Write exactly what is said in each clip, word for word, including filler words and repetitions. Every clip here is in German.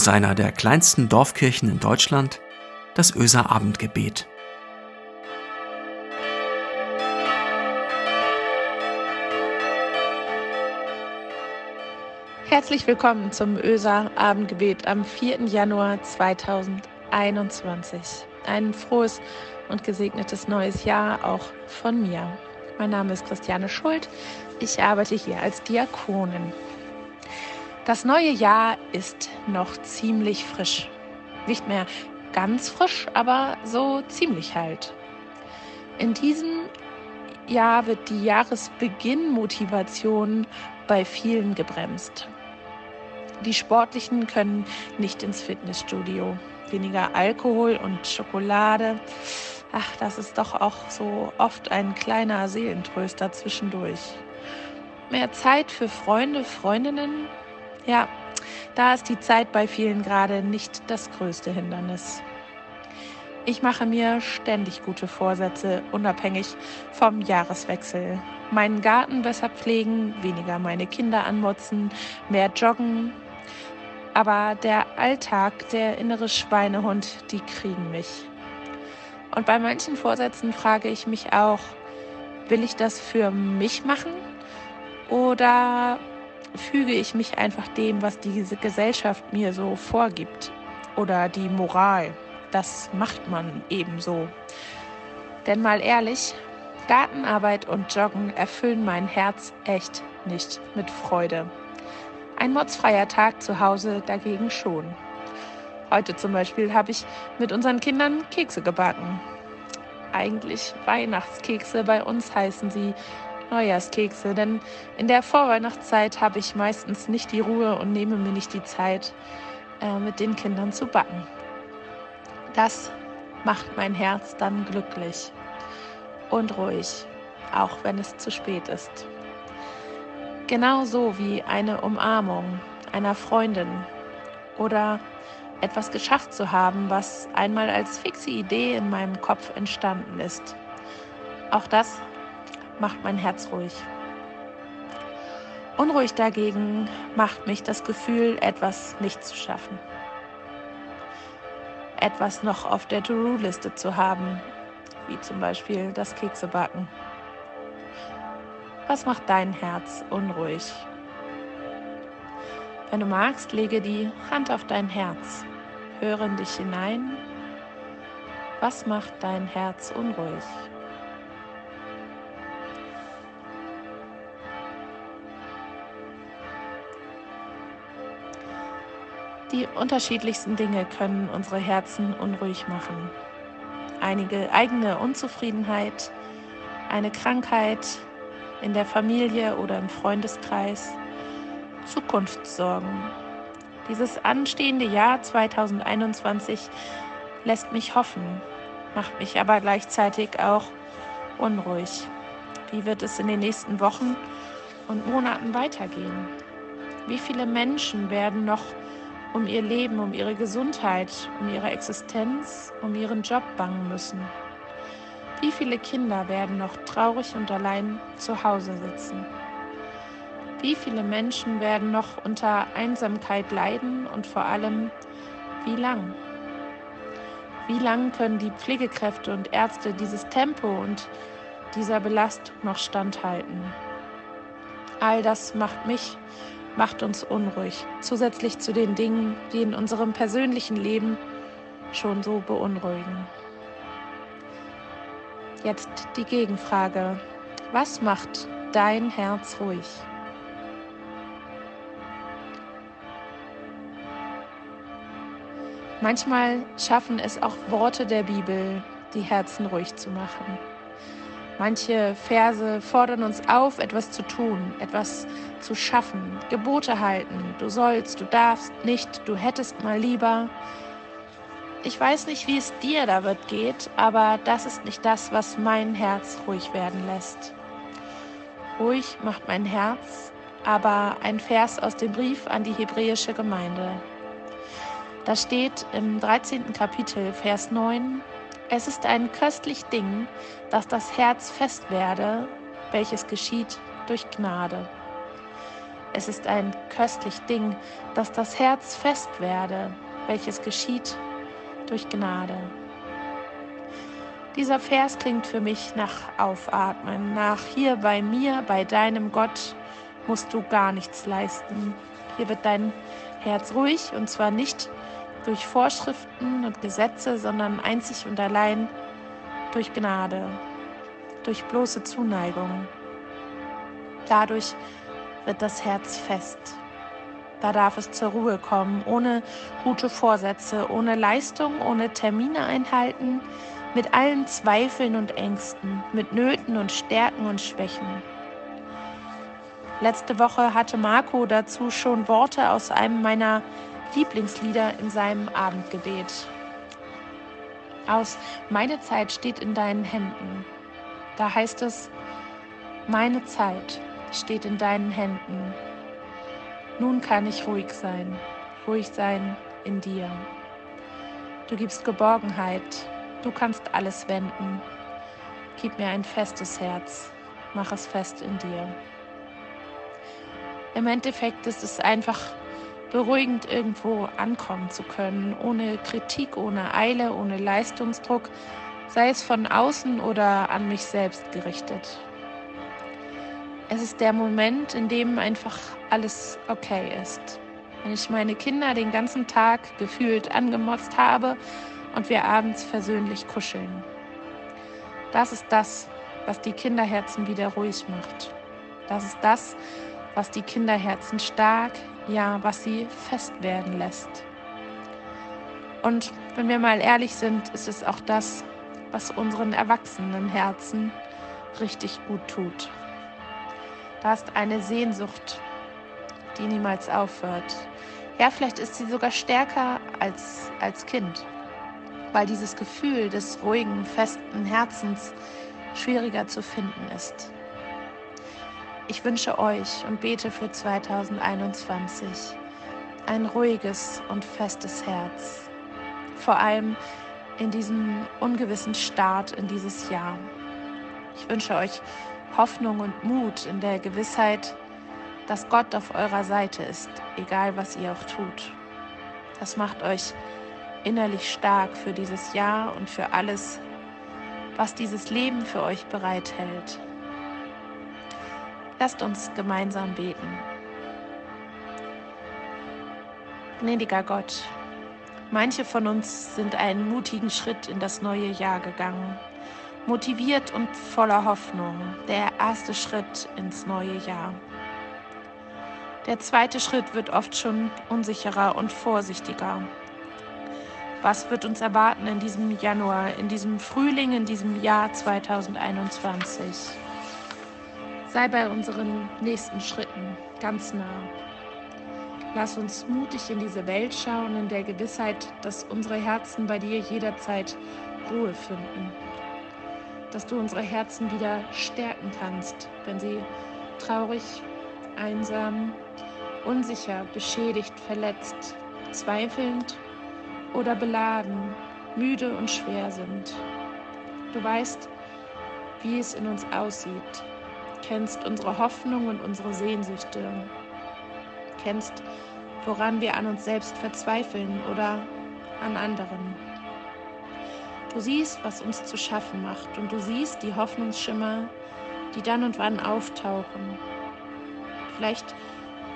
aus einer der kleinsten Dorfkirchen in Deutschland, das ÖSA Abendgebet. Herzlich willkommen zum ÖSA Abendgebet am vierten Januar zweitausendeinundzwanzig. Ein frohes und gesegnetes neues Jahr auch von mir. Mein Name ist Christiane Schuld. Ich arbeite hier als Diakonin. Das neue Jahr ist noch ziemlich frisch. Nicht mehr ganz frisch, aber so ziemlich halt. In diesem Jahr wird die Jahresbeginnmotivation bei vielen gebremst. Die Sportlichen können nicht ins Fitnessstudio. Weniger Alkohol und Schokolade. Ach, das ist doch auch so oft ein kleiner Seelentröster zwischendurch. Mehr Zeit für Freunde, Freundinnen. Ja, da ist die Zeit bei vielen gerade nicht das größte Hindernis. Ich mache mir ständig gute Vorsätze, unabhängig vom Jahreswechsel. Meinen Garten besser pflegen, weniger meine Kinder anmotzen, mehr joggen. Aber der Alltag, der innere Schweinehund, die kriegen mich. Und bei manchen Vorsätzen frage ich mich auch, will ich das für mich machen oder füge ich mich einfach dem, was diese Gesellschaft mir so vorgibt oder die Moral? Das macht man ebenso. Denn mal ehrlich, Gartenarbeit und Joggen erfüllen mein Herz echt nicht mit Freude. Ein motzfreier Tag zu Hause dagegen schon. Heute zum Beispiel habe ich mit unseren Kindern Kekse gebacken. Eigentlich Weihnachtskekse, bei uns heißen sie Neujahrskekse, denn in der Vorweihnachtszeit habe ich meistens nicht die Ruhe und nehme mir nicht die Zeit, äh, mit den Kindern zu backen. Das macht mein Herz dann glücklich und ruhig, auch wenn es zu spät ist. Genauso wie eine Umarmung einer Freundin oder etwas geschafft zu haben, was einmal als fixe Idee in meinem Kopf entstanden ist. Auch das macht mein Herz ruhig. Unruhig dagegen macht mich das Gefühl, etwas nicht zu schaffen. Etwas noch auf der To-Do-Liste zu haben, wie zum Beispiel das Keksebacken. Was macht dein Herz unruhig? Wenn du magst, lege die Hand auf dein Herz. Höre in dich hinein. Was macht dein Herz unruhig? Die unterschiedlichsten Dinge können unsere Herzen unruhig machen. Einige eigene Unzufriedenheit, eine Krankheit in der Familie oder im Freundeskreis, Zukunftssorgen. Dieses anstehende Jahr zweitausendeinundzwanzig lässt mich hoffen, macht mich aber gleichzeitig auch unruhig. Wie wird es in den nächsten Wochen und Monaten weitergehen? Wie viele Menschen werden noch um ihr Leben, um ihre Gesundheit, um ihre Existenz, um ihren Job bangen müssen? Wie viele Kinder werden noch traurig und allein zu Hause sitzen? Wie viele Menschen werden noch unter Einsamkeit leiden und vor allem, wie lang? Wie lang können die Pflegekräfte und Ärzte dieses Tempo und dieser Belastung noch standhalten? All das macht mich macht uns unruhig, zusätzlich zu den Dingen, die in unserem persönlichen Leben schon so beunruhigen. Jetzt die Gegenfrage: Was macht dein Herz ruhig? Manchmal schaffen es auch Worte der Bibel, die Herzen ruhig zu machen. Manche Verse fordern uns auf, etwas zu tun, etwas zu schaffen, Gebote halten, du sollst, du darfst nicht, du hättest mal lieber. Ich weiß nicht, wie es dir damit geht, aber das ist nicht das, was mein Herz ruhig werden lässt. Ruhig macht mein Herz, aber ein Vers aus dem Brief an die hebräische Gemeinde. Da steht im dreizehnten Kapitel, Vers neun, es ist ein köstlich Ding, dass das Herz fest werde, welches geschieht durch Gnade. Es ist ein köstlich Ding, dass das Herz fest werde, welches geschieht durch Gnade. Dieser Vers klingt für mich nach Aufatmen, nach hier bei mir, bei deinem Gott musst du gar nichts leisten. Hier wird dein Herz ruhig, und zwar nicht durch Vorschriften und Gesetze, sondern einzig und allein durch Gnade, durch bloße Zuneigung. Dadurch wird das Herz fest. Da darf es zur Ruhe kommen, ohne gute Vorsätze, ohne Leistung, ohne Termine einhalten, mit allen Zweifeln und Ängsten, mit Nöten und Stärken und Schwächen. Letzte Woche hatte Marco dazu schon Worte aus einem meiner Lieblingslieder in seinem Abendgebet. Aus Meine Zeit steht in deinen Händen. Da heißt es, meine Zeit steht in deinen Händen. Nun kann ich ruhig sein, ruhig sein in dir. Du gibst Geborgenheit, du kannst alles wenden. Gib mir ein festes Herz, mach es fest in dir. Im Endeffekt ist es einfach beruhigend, irgendwo ankommen zu können, ohne Kritik, ohne Eile, ohne Leistungsdruck, sei es von außen oder an mich selbst gerichtet. Es ist der Moment, in dem einfach alles okay ist. Wenn ich meine Kinder den ganzen Tag gefühlt angemotzt habe und wir abends versöhnlich kuscheln. Das ist das, was die Kinderherzen wieder ruhig macht. Das ist das, was die Kinderherzen stark, ja, was sie fest werden lässt. Und wenn wir mal ehrlich sind, ist es auch das, was unseren erwachsenen Herzen richtig gut tut. Da ist eine Sehnsucht, die niemals aufhört. Ja, vielleicht ist sie sogar stärker als als Kind, weil dieses Gefühl des ruhigen, festen Herzens schwieriger zu finden ist. Ich wünsche euch und bete für zweitausendeinundzwanzig ein ruhiges und festes Herz, vor allem in diesem ungewissen Start in dieses Jahr. Ich wünsche euch Hoffnung und Mut in der Gewissheit, dass Gott auf eurer Seite ist, egal was ihr auch tut. Das macht euch innerlich stark für dieses Jahr und für alles, was dieses Leben für euch bereithält. Lasst uns gemeinsam beten. Gnädiger Gott, manche von uns sind einen mutigen Schritt in das neue Jahr gegangen, motiviert und voller Hoffnung, der erste Schritt ins neue Jahr. Der zweite Schritt wird oft schon unsicherer und vorsichtiger. Was wird uns erwarten in diesem Januar, in diesem Frühling, in diesem Jahr zweitausendeinundzwanzig? Sei bei unseren nächsten Schritten ganz nah. Lass uns mutig in diese Welt schauen, in der Gewissheit, dass unsere Herzen bei dir jederzeit Ruhe finden. Dass du unsere Herzen wieder stärken kannst, wenn sie traurig, einsam, unsicher, beschädigt, verletzt, zweifelnd oder beladen, müde und schwer sind. Du weißt, wie es in uns aussieht. Kennst unsere Hoffnung und unsere Sehnsüchte. Kennst, woran wir an uns selbst verzweifeln oder an anderen. Du siehst, was uns zu schaffen macht, und du siehst die Hoffnungsschimmer, die dann und wann auftauchen. Vielleicht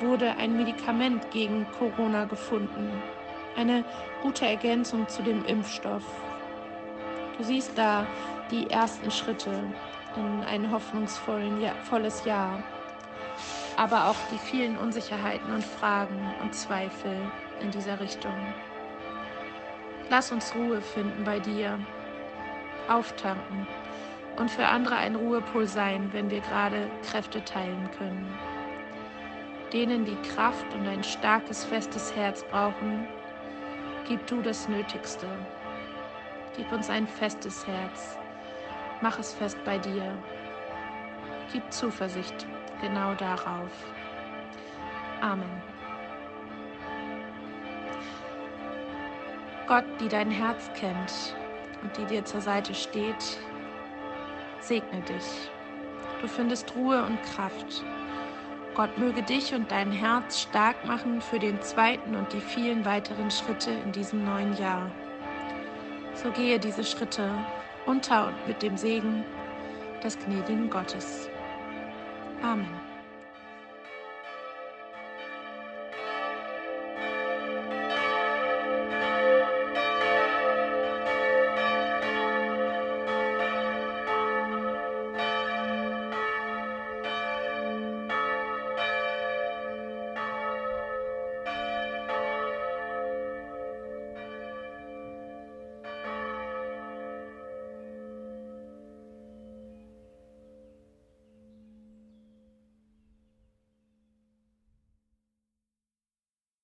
wurde ein Medikament gegen Corona gefunden, eine gute Ergänzung zu dem Impfstoff. Du siehst da die ersten Schritte in ein hoffnungsvolles Jahr, aber auch die vielen Unsicherheiten und Fragen und Zweifel in dieser Richtung. Lass uns Ruhe finden bei dir, auftanken und für andere ein Ruhepol sein, wenn wir gerade Kräfte teilen können. Denen, die Kraft und ein starkes, festes Herz brauchen, gib du das Nötigste. Gib uns ein festes Herz. Mach es fest bei dir. Gib Zuversicht genau darauf. Amen. Gott, die dein Herz kennt und die dir zur Seite steht, segne dich. Du findest Ruhe und Kraft. Gott möge dich und dein Herz stark machen für den zweiten und die vielen weiteren Schritte in diesem neuen Jahr. So gehe diese Schritte unter und mit dem Segen des gnädigen Gottes. Amen.